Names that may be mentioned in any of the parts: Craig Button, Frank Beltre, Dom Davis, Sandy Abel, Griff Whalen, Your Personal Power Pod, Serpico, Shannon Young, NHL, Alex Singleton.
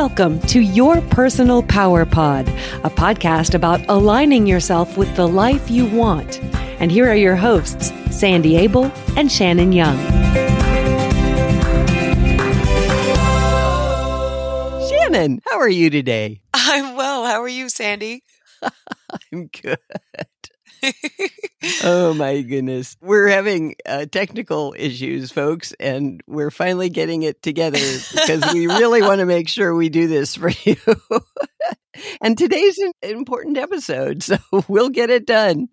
Welcome to Your Personal Power Pod, a podcast about aligning yourself with the life you want. And here are your hosts, Sandy Abel and Shannon Young. Shannon, how are you today? I'm well. How are you, Sandy? I'm good. Oh my goodness. We're having technical issues, folks, and we're finally getting it together because we really want to make sure we do this for you. And today's an important episode, so we'll get it done.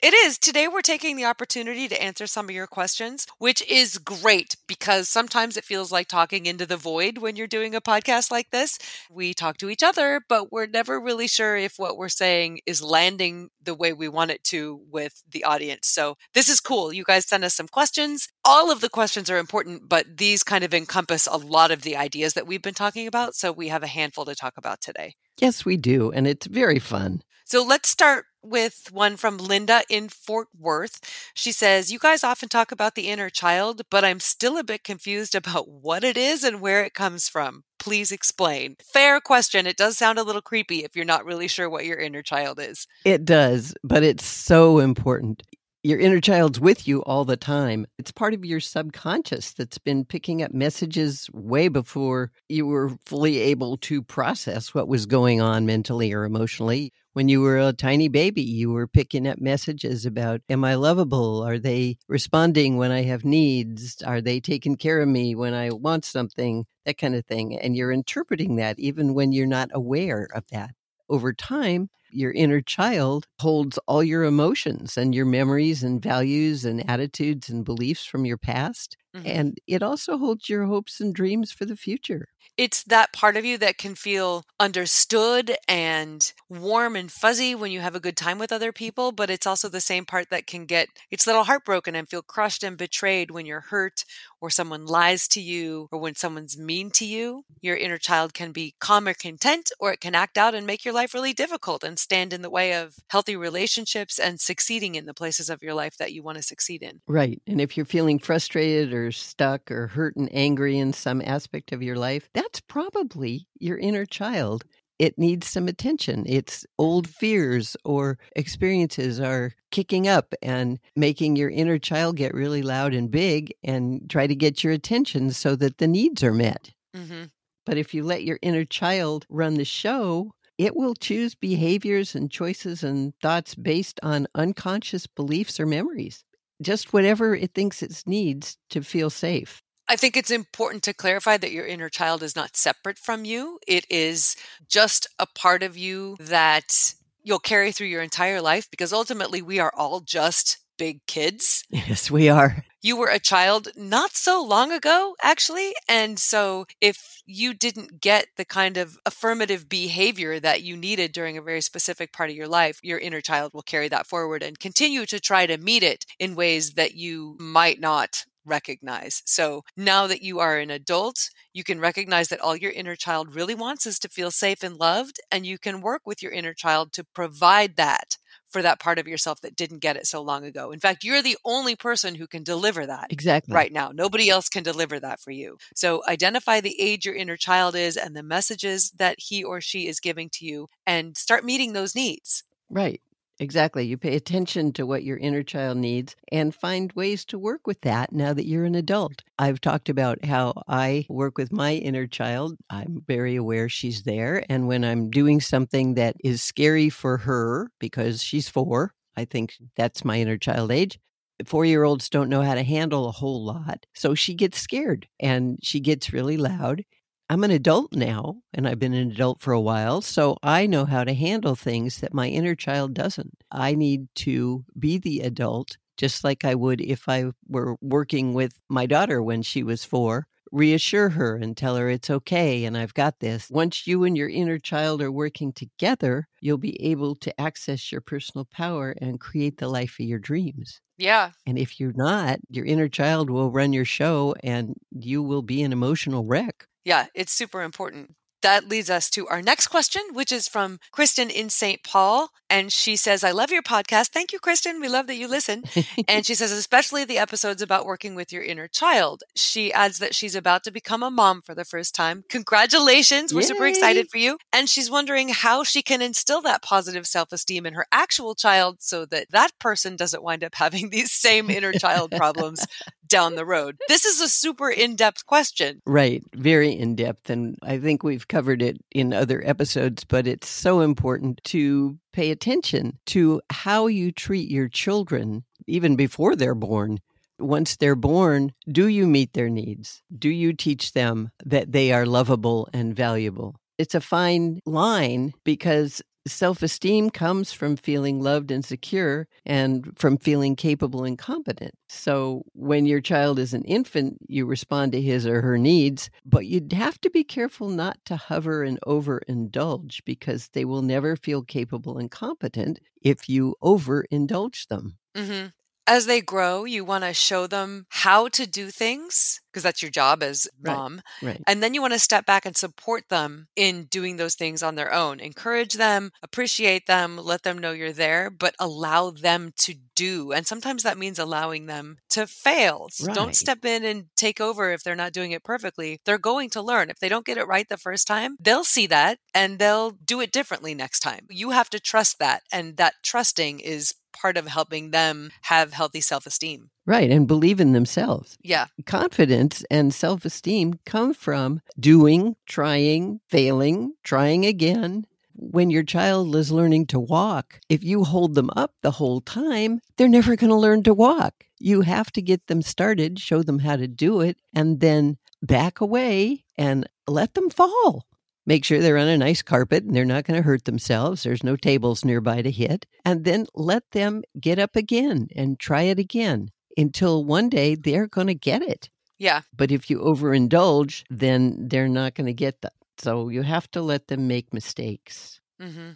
It is. Today we're taking the opportunity to answer some of your questions, which is great because sometimes it feels like talking into the void when you're doing a podcast like this. We talk to each other, but we're never really sure if what we're saying is landing the way we want it to with the audience. So this is cool. You guys send us some questions. All of the questions are important, but these kind of encompass a lot of the ideas that we've been talking about. So we have a handful to talk about today. Yes, we do. And it's very fun. So let's start with one from Linda in Fort Worth. She says, you guys often talk about the inner child, but I'm still a bit confused about what it is and where it comes from. Please explain. Fair question. It does sound a little creepy if you're not really sure what your inner child is. It does, but it's so important. Your inner child's with you all the time. It's part of your subconscious that's been picking up messages way before you were fully able to process what was going on mentally or emotionally. When you were a tiny baby, you were picking up messages about, am I lovable? Are they responding when I have needs? Are they taking care of me when I want something? That kind of thing. And you're interpreting that even when you're not aware of that. Over time, your inner child holds all your emotions and your memories and values and attitudes and beliefs from your past. Mm-hmm. And it also holds your hopes and dreams for the future. It's that part of you that can feel understood and warm and fuzzy when you have a good time with other people. But it's also the same part that can get its little heartbroken and feel crushed and betrayed when you're hurt or someone lies to you or when someone's mean to you. Your inner child can be calm or content, or it can act out and make your life really difficult and stand in the way of healthy relationships and succeeding in the places of your life that you want to succeed in. Right. And if you're feeling frustrated or stuck or hurt and angry in some aspect of your life, that's probably your inner child. It needs some attention. Its old fears or experiences are kicking up and making your inner child get really loud and big and try to get your attention so that the needs are met. Mm-hmm. But if you let your inner child run the show, it will choose behaviors and choices and thoughts based on unconscious beliefs or memories, just whatever it thinks it needs to feel safe. I think it's important to clarify that your inner child is not separate from you. It is just a part of you that you'll carry through your entire life because ultimately we are all just big kids. Yes, we are. You were a child not so long ago, actually. And so if you didn't get the kind of affirmative behavior that you needed during a very specific part of your life, your inner child will carry that forward and continue to try to meet it in ways that you might not recognize. So now that you are an adult, you can recognize that all your inner child really wants is to feel safe and loved, and you can work with your inner child to provide that for that part of yourself that didn't get it so long ago. In fact, you're the only person who can deliver that exactly right now. Nobody else can deliver that for you. So identify the age your inner child is and the messages that he or she is giving to you and start meeting those needs. Right. Exactly. You pay attention to what your inner child needs and find ways to work with that now that you're an adult. I've talked about how I work with my inner child. I'm very aware she's there. And when I'm doing something that is scary for her, because she's 4, I think that's my inner child age. 4-year-olds don't know how to handle a whole lot. So she gets scared and she gets really loud. I'm an adult now, and I've been an adult for a while, so I know how to handle things that my inner child doesn't. I need to be the adult, just like I would if I were working with my daughter when she was 4, reassure her and tell her it's okay, and I've got this. Once you and your inner child are working together, you'll be able to access your personal power and create the life of your dreams. Yeah. And if you're not, your inner child will run your show, and you will be an emotional wreck. Yeah, it's super important. That leads us to our next question, which is from Kristen in St. Paul. And she says, I love your podcast. Thank you, Kristen. We love that you listen. And she says, especially the episodes about working with your inner child. She adds that she's about to become a mom for the first time. Congratulations. We're super excited for you. And she's wondering how she can instill that positive self-esteem in her actual child so that that person doesn't wind up having these same inner child problems down the road. This is a super in-depth question. Right. Very in-depth. And I think we've covered it in other episodes, but it's so important to pay attention to how you treat your children even before they're born. Once they're born, do you meet their needs? Do you teach them that they are lovable and valuable? It's a fine line because self-esteem comes from feeling loved and secure and from feeling capable and competent. So when your child is an infant, you respond to his or her needs, but you'd have to be careful not to hover and overindulge because they will never feel capable and competent if you overindulge them. Mm-hmm. As they grow, you want to show them how to do things because that's your job as mom. Right. And then you want to step back and support them in doing those things on their own. Encourage them, appreciate them, let them know you're there, but allow them to do. And sometimes that means allowing them to fail. So don't step in and take over if they're not doing it perfectly. They're going to learn. If they don't get it right the first time, they'll see that and they'll do it differently next time. You have to trust that. And that trusting is part of helping them have healthy self-esteem. Right. And believe in themselves. Yeah. Confidence and self-esteem come from doing, trying, failing, trying again. When your child is learning to walk, if you hold them up the whole time, they're never going to learn to walk. You have to get them started, show them how to do it, and then back away and let them fall. Make sure they're on a nice carpet and they're not going to hurt themselves. There's no tables nearby to hit. And then let them get up again and try it again until one day they're going to get it. Yeah. But if you overindulge, then they're not going to get that. So you have to let them make mistakes. Mm-hmm.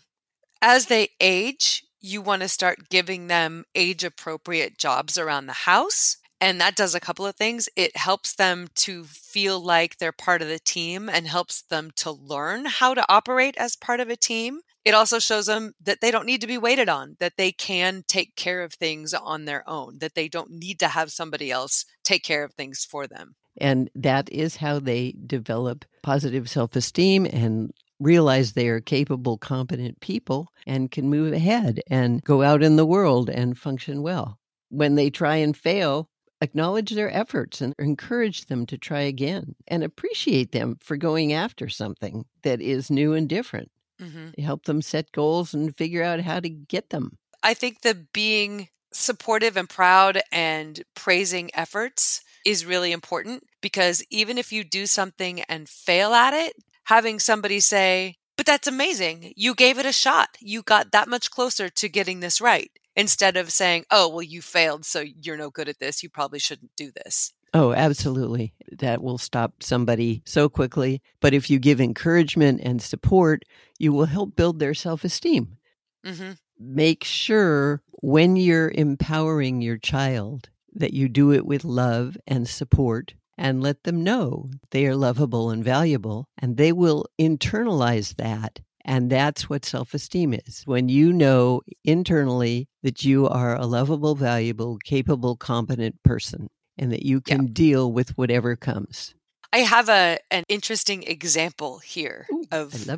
As they age, you want to start giving them age-appropriate jobs around the house. And that does a couple of things. It helps them to feel like they're part of the team and helps them to learn how to operate as part of a team. It also shows them that they don't need to be waited on, that they can take care of things on their own, that they don't need to have somebody else take care of things for them. And that is how they develop positive self-esteem and realize they are capable, competent people and can move ahead and go out in the world and function well. When they try and fail, acknowledge their efforts and encourage them to try again and appreciate them for going after something that is new and different. Mm-hmm. Help them set goals and figure out how to get them. I think the being supportive and proud and praising efforts is really important because even if you do something and fail at it, having somebody say, but that's amazing. You gave it a shot. You got that much closer to getting this right. Instead of saying, oh, well, you failed, so you're no good at this. You probably shouldn't do this. Oh, absolutely. That will stop somebody so quickly. But if you give encouragement and support, you will help build their self-esteem. Mm-hmm. Make sure when you're empowering your child that you do it with love and support and let them know they are lovable and valuable, and they will internalize that. And that's what self-esteem is. When you know internally that you are a lovable, valuable, capable, competent person and that you can deal with whatever comes. I have an interesting example here of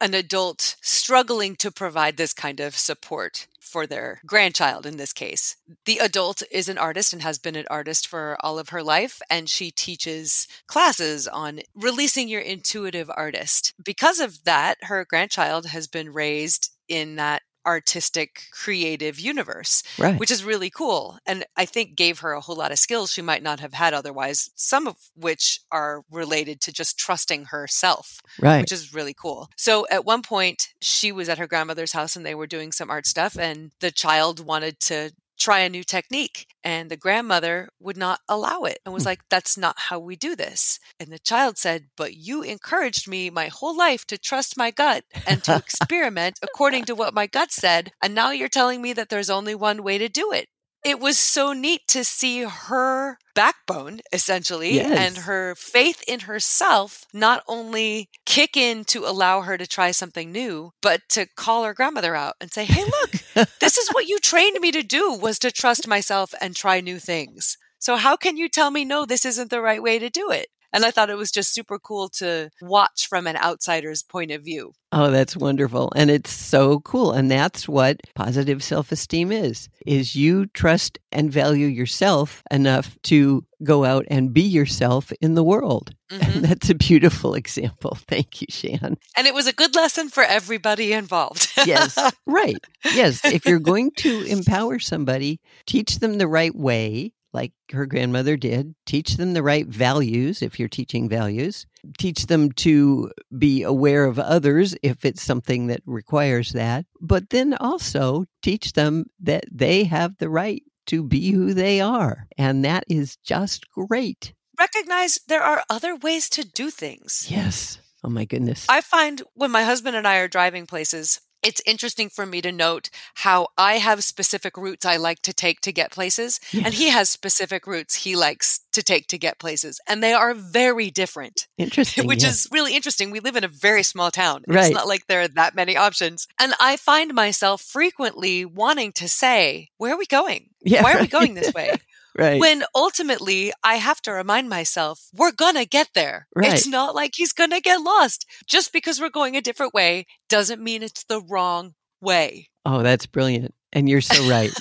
an adult struggling to provide this kind of support for their grandchild in this case. The adult is an artist and has been an artist for all of her life, and she teaches classes on releasing your intuitive artist. Because of that, her grandchild has been raised in that artistic, creative universe, which is really cool. And I think gave her a whole lot of skills she might not have had otherwise, some of which are related to just trusting herself, which is really cool. So at one point, she was at her grandmother's house and they were doing some art stuff and the child wanted to try a new technique. And the grandmother would not allow it and was like, that's not how we do this. And the child said, but you encouraged me my whole life to trust my gut and to experiment according to what my gut said. And now you're telling me that there's only one way to do it. it was so neat to see her backbone, essentially, yes, and her faith in herself not only kick in to allow her to try something new, but to call her grandmother out and say, hey, look, this is what you trained me to do, was to trust myself and try new things. So how can you tell me, no, this isn't the right way to do it? And I thought it was just super cool to watch from an outsider's point of view. Oh, that's wonderful. And it's so cool. And that's what positive self-esteem is you trust and value yourself enough to go out and be yourself in the world. Mm-hmm. And that's a beautiful example. Thank you, Shan. And it was a good lesson for everybody involved. Yes, right. Yes. If you're going to empower somebody, teach them the right way, like her grandmother did, teach them the right values if you're teaching values, teach them to be aware of others if it's something that requires that, but then also teach them that they have the right to be who they are. And that is just great. Recognize there are other ways to do things. Yes. Oh my goodness. I find when my husband and I are driving places, it's interesting for me to note how I have specific routes I like to take to get places, yes, and he has specific routes he likes to take to get places, and they are very different. Interesting, which yes, is really interesting. We live in a very small town. Right. It's not like there are that many options. And I find myself frequently wanting to say, where are we going? Yeah, why are we going this way? Right. When ultimately I have to remind myself, we're going to get there. Right. It's not like he's going to get lost. Just because we're going a different way doesn't mean it's the wrong way. Oh, that's brilliant. And you're so right.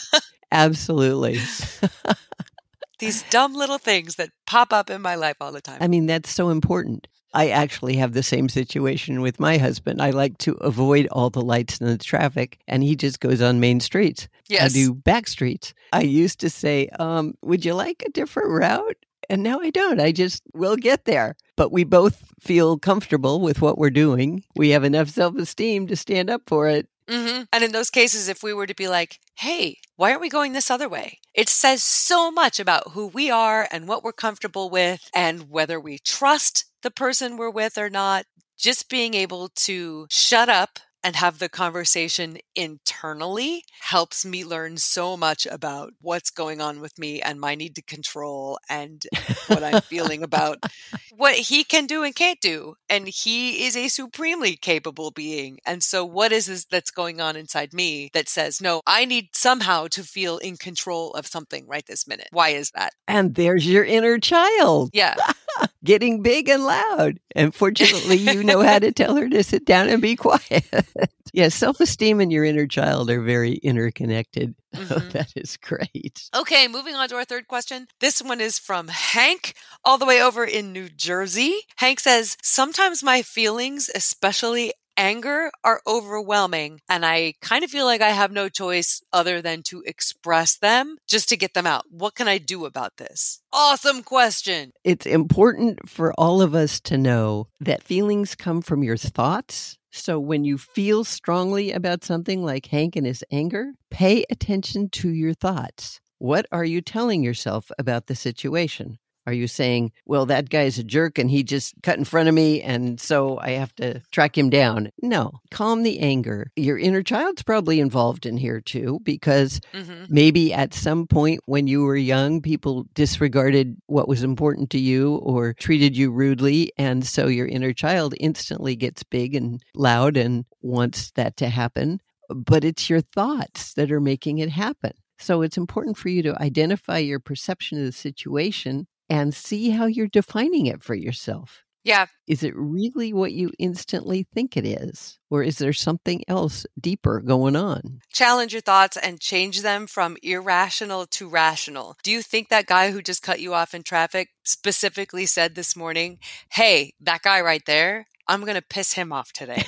Absolutely. These dumb little things that pop up in my life all the time. I mean, that's so important. I actually have the same situation with my husband. I like to avoid all the lights and the traffic, and he just goes on main streets. Yes. I do back streets. I used to say, would you like a different route? And now I don't. I just will get there. But we both feel comfortable with what we're doing. We have enough self-esteem to stand up for it. Mm-hmm. And in those cases, if we were to be like, hey, why aren't we going this other way? It says so much about who we are and what we're comfortable with and whether we trust the person we're with or not. Just being able to shut up and have the conversation internally helps me learn so much about what's going on with me and my need to control and what I'm feeling about what he can do and can't do. And he is a supremely capable being. And so what is this that's going on inside me that says, no, I need somehow to feel in control of something right this minute? Why is that? And there's your inner child. Yeah. Getting big and loud. And fortunately, you know how to tell her to sit down and be quiet. Yes, self-esteem and your inner child are very interconnected. Mm-hmm. Oh, that is great. Okay, moving on to our third question. This one is from Hank, all the way over in New Jersey. Hank says, sometimes my feelings, especially anger, are overwhelming, and I kind of feel like I have no choice other than to express them just to get them out. What can I do about this? Awesome question. It's important for all of us to know that feelings come from your thoughts. So when you feel strongly about something like Hank and his anger, pay attention to your thoughts. What are you telling yourself about the situation? Are you saying, well, that guy's a jerk and he just cut in front of me and so I have to track him down? No, calm the anger. Your inner child's probably involved in here too, because maybe at some point when you were young, people disregarded what was important to you or treated you rudely. And so your inner child instantly gets big and loud and wants that to happen. But it's your thoughts that are making it happen. So it's important for you to identify your perception of the situation and see how you're defining it for yourself. Yeah. Is it really what you instantly think it is? Or is there something else deeper going on? Challenge your thoughts and change them from irrational to rational. Do you think that guy who just cut you off in traffic specifically said this morning, hey, that guy right there, I'm going to piss him off today?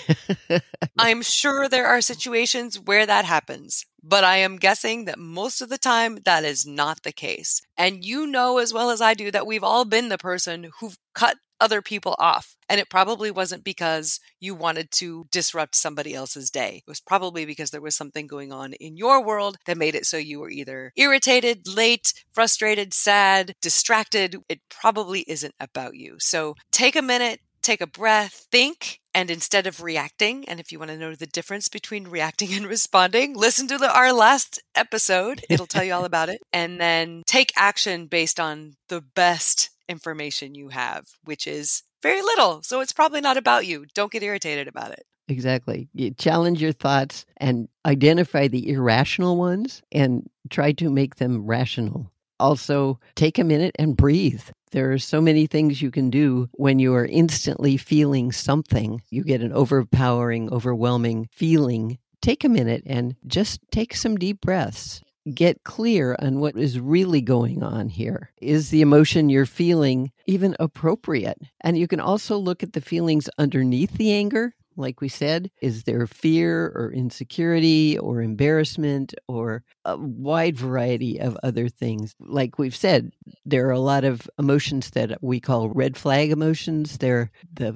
I'm sure there are situations where that happens, but I am guessing that most of the time that is not the case. And you know as well as I do that we've all been the person who've cut other people off. And it probably wasn't because you wanted to disrupt somebody else's day. It was probably because there was something going on in your world that made it so you were either irritated, late, frustrated, sad, distracted. It probably isn't about you. So take a minute. Take a breath, think, And instead of reacting, and if you want to know the difference between reacting and responding, listen to our last episode. It'll tell you all about it. And then take action based on the best information you have, which is very little. So it's probably not about you. Don't get irritated about it. Exactly. You challenge your thoughts and identify the irrational ones and try to make them rational. Also, take a minute and breathe. There are so many things you can do when you are instantly feeling something. You get an overpowering, overwhelming feeling. Take a minute and just take some deep breaths. Get clear on what is really going on here. Is the emotion you're feeling even appropriate? And you can also look at the feelings underneath the anger. Like we said, is there fear or insecurity or embarrassment or a wide variety of other things? Like we've said, there are a lot of emotions that we call red flag emotions. The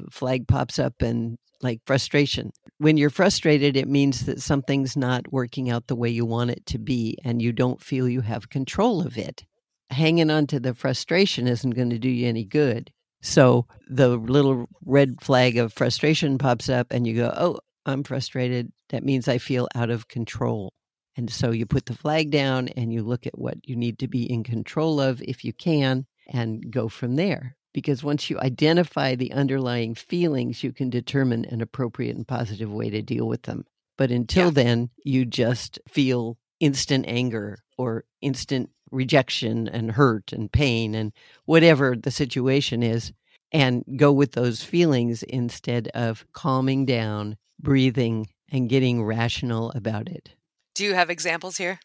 flag pops up and like frustration. When you're frustrated, it means that something's not working out the way you want it to be and you don't feel you have control of it. Hanging on to the frustration isn't going to do you any good. So the little red flag of frustration pops up and you go, oh, I'm frustrated. That means I feel out of control. And so you put the flag down and you look at what you need to be in control of if you can and go from there. Because once you identify the underlying feelings, you can determine an appropriate and positive way to deal with them. But until then, you just feel instant anger or instant rejection and hurt and pain and whatever the situation is, and go with those feelings instead of calming down, breathing, and getting rational about it. Do you have examples here?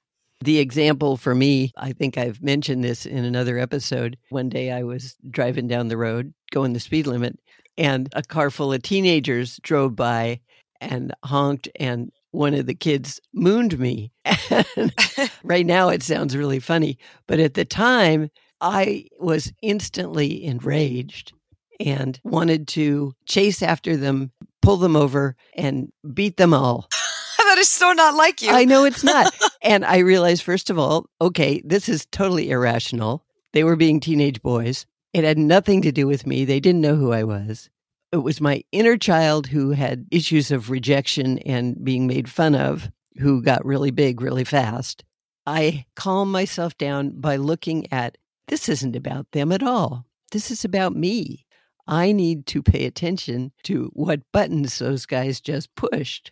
The example for me, I think I've mentioned this in another episode. One day I was driving down the road, going the speed limit, and a car full of teenagers drove by and honked, and one of the kids mooned me. Right now it sounds really funny, but at the time I was instantly enraged and wanted to chase after them, pull them over, and beat them all. That is so not like you. I know it's not. And I realized, first of all, okay, this is totally irrational. They were being teenage boys. It had nothing to do with me. They didn't know who I was. It was my inner child who had issues of rejection and being made fun of, who got really big really fast. I calmed myself down by looking at, this isn't about them at all. This is about me. I need to pay attention to what buttons those guys just pushed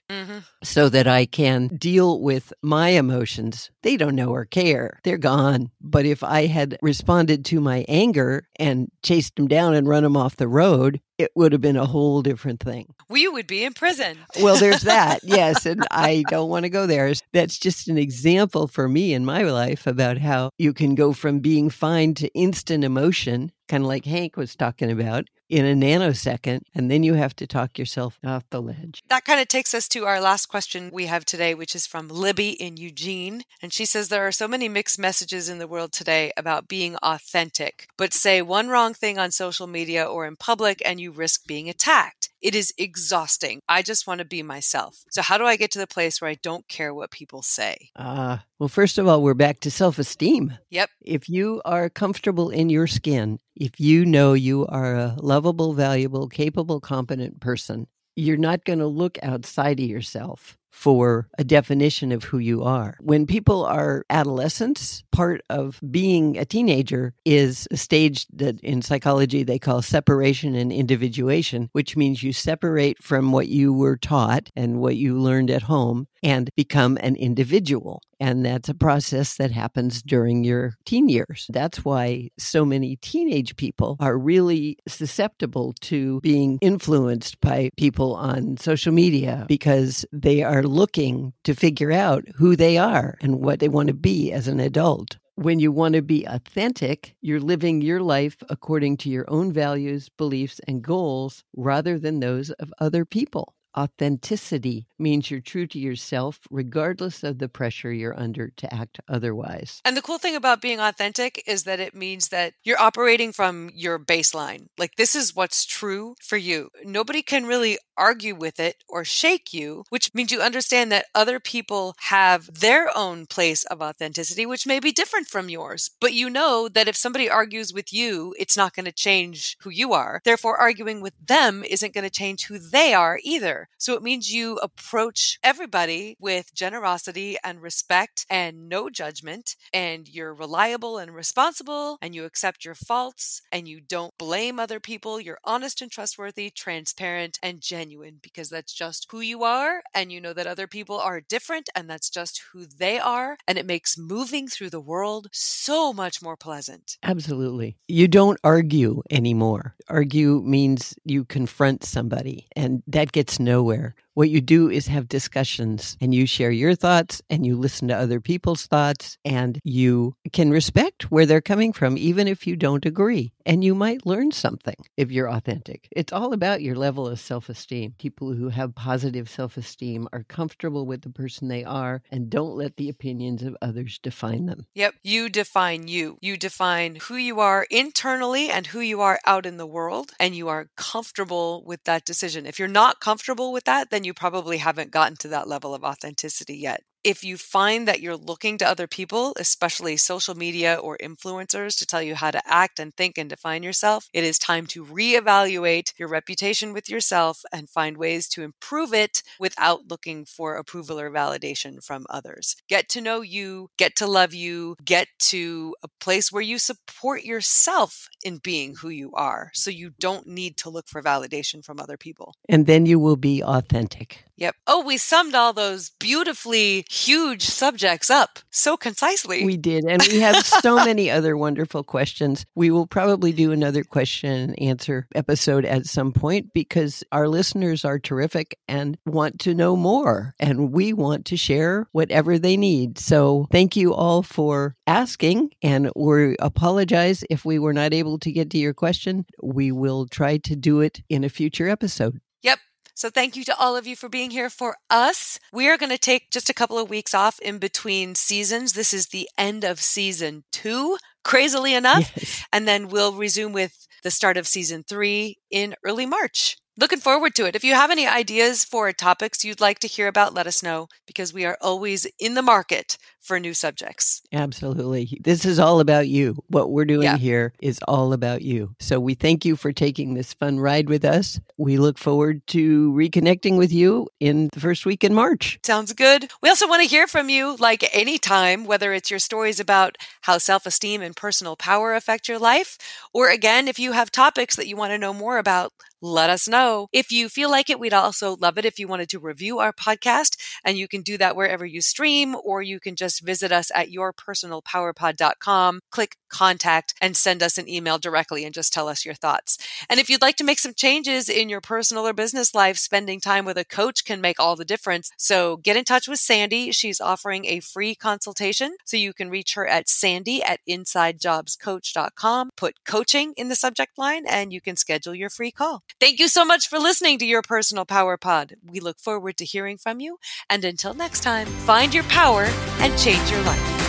so that I can deal with my emotions. They don't know or care. They're gone. But if I had responded to my anger and chased them down and run them off the road, it would have been a whole different thing. We would be in prison. Well, there's that. Yes. And I don't want to go there. That's just an example for me in my life about how you can go from being fine to instant emotion, kind of like Hank was talking about, in a nanosecond, and then you have to talk yourself off the ledge. That kind of takes us to our last question we have today, which is from Libby in Eugene. And she says, there are so many mixed messages in the world today about being authentic, but say one wrong thing on social media or in public and you risk being attacked. It is exhausting. I just want to be myself. So how do I get to the place where I don't care what people say? Well, first of all, we're back to self-esteem. Yep. If you are comfortable in your skin, if you know you are a lovable, valuable, capable, competent person, you're not going to look outside of yourself for a definition of who you are. When people are adolescents, part of being a teenager is a stage that in psychology they call separation and individuation, which means you separate from what you were taught and what you learned at home and become an individual. And that's a process that happens during your teen years. That's why so many teenage people are really susceptible to being influenced by people on social media, because they are looking to figure out who they are and what they want to be as an adult. When you want to be authentic, you're living your life according to your own values, beliefs, and goals rather than those of other people. Authenticity means you're true to yourself, regardless of the pressure you're under to act otherwise. And the cool thing about being authentic is that it means that you're operating from your baseline. Like, this is what's true for you. Nobody can really argue with it or shake you, which means you understand that other people have their own place of authenticity, which may be different from yours. But you know that if somebody argues with you, it's not going to change who you are. Therefore, arguing with them isn't going to change who they are either. So it means you approach everybody with generosity and respect and no judgment, and you're reliable and responsible, and you accept your faults, and you don't blame other people. You're honest and trustworthy, transparent, and genuine, because that's just who you are, and you know that other people are different, and that's just who they are, and it makes moving through the world so much more pleasant. Absolutely. You don't argue anymore. Argue means you confront somebody, and that gets nowhere. What you do is have discussions, and you share your thoughts, and you listen to other people's thoughts, and you can respect where they're coming from, even if you don't agree. And you might learn something if you're authentic. It's all about your level of self-esteem. People who have positive self-esteem are comfortable with the person they are and don't let the opinions of others define them. Yep. You define you. You define who you are internally and who you are out in the world, and you are comfortable with that decision. If you're not comfortable with that, then you probably haven't gotten to that level of authenticity yet. If you find that you're looking to other people, especially social media or influencers, to tell you how to act and think and define yourself, it is time to reevaluate your reputation with yourself and find ways to improve it without looking for approval or validation from others. Get to know you, get to love you, get to a place where you support yourself in being who you are, so you don't need to look for validation from other people. And then you will be authentic. Yep. Oh, we summed all those beautifully huge subjects up so concisely. We did. And we have so many other wonderful questions. We will probably do another question and answer episode at some point, because our listeners are terrific and want to know more. And we want to share whatever they need. So thank you all for asking. And we apologize if we were not able to get to your question. We will try to do it in a future episode. Yep. So thank you to all of you for being here for us. We are going to take just a couple of weeks off in between seasons. This is the end of season 2, crazily enough. Yes. And then we'll resume with the start of season 3 in early March. Looking forward to it. If you have any ideas for topics you'd like to hear about, let us know, because we are always in the market for new subjects. Absolutely. This is all about you. What we're doing here is all about you. So we thank you for taking this fun ride with us. We look forward to reconnecting with you in the first week in March. Sounds good. We also want to hear from you, like anytime, whether it's your stories about how self-esteem and personal power affect your life, or again, if you have topics that you want to know more about, let us know. If you feel like it, we'd also love it if you wanted to review our podcast, and you can do that wherever you stream, or you can just visit us at yourpersonalpowerpod.com, click contact, and send us an email directly and just tell us your thoughts. And if you'd like to make some changes in your personal or business life, spending time with a coach can make all the difference. So get in touch with Sandy. She's offering a free consultation. So you can reach her at sandy@insidejobscoach.com. Put coaching in the subject line and you can schedule your free call. Thank you so much for listening to Your Personal Power Pod. We look forward to hearing from you. And until next time, find your power and change your life.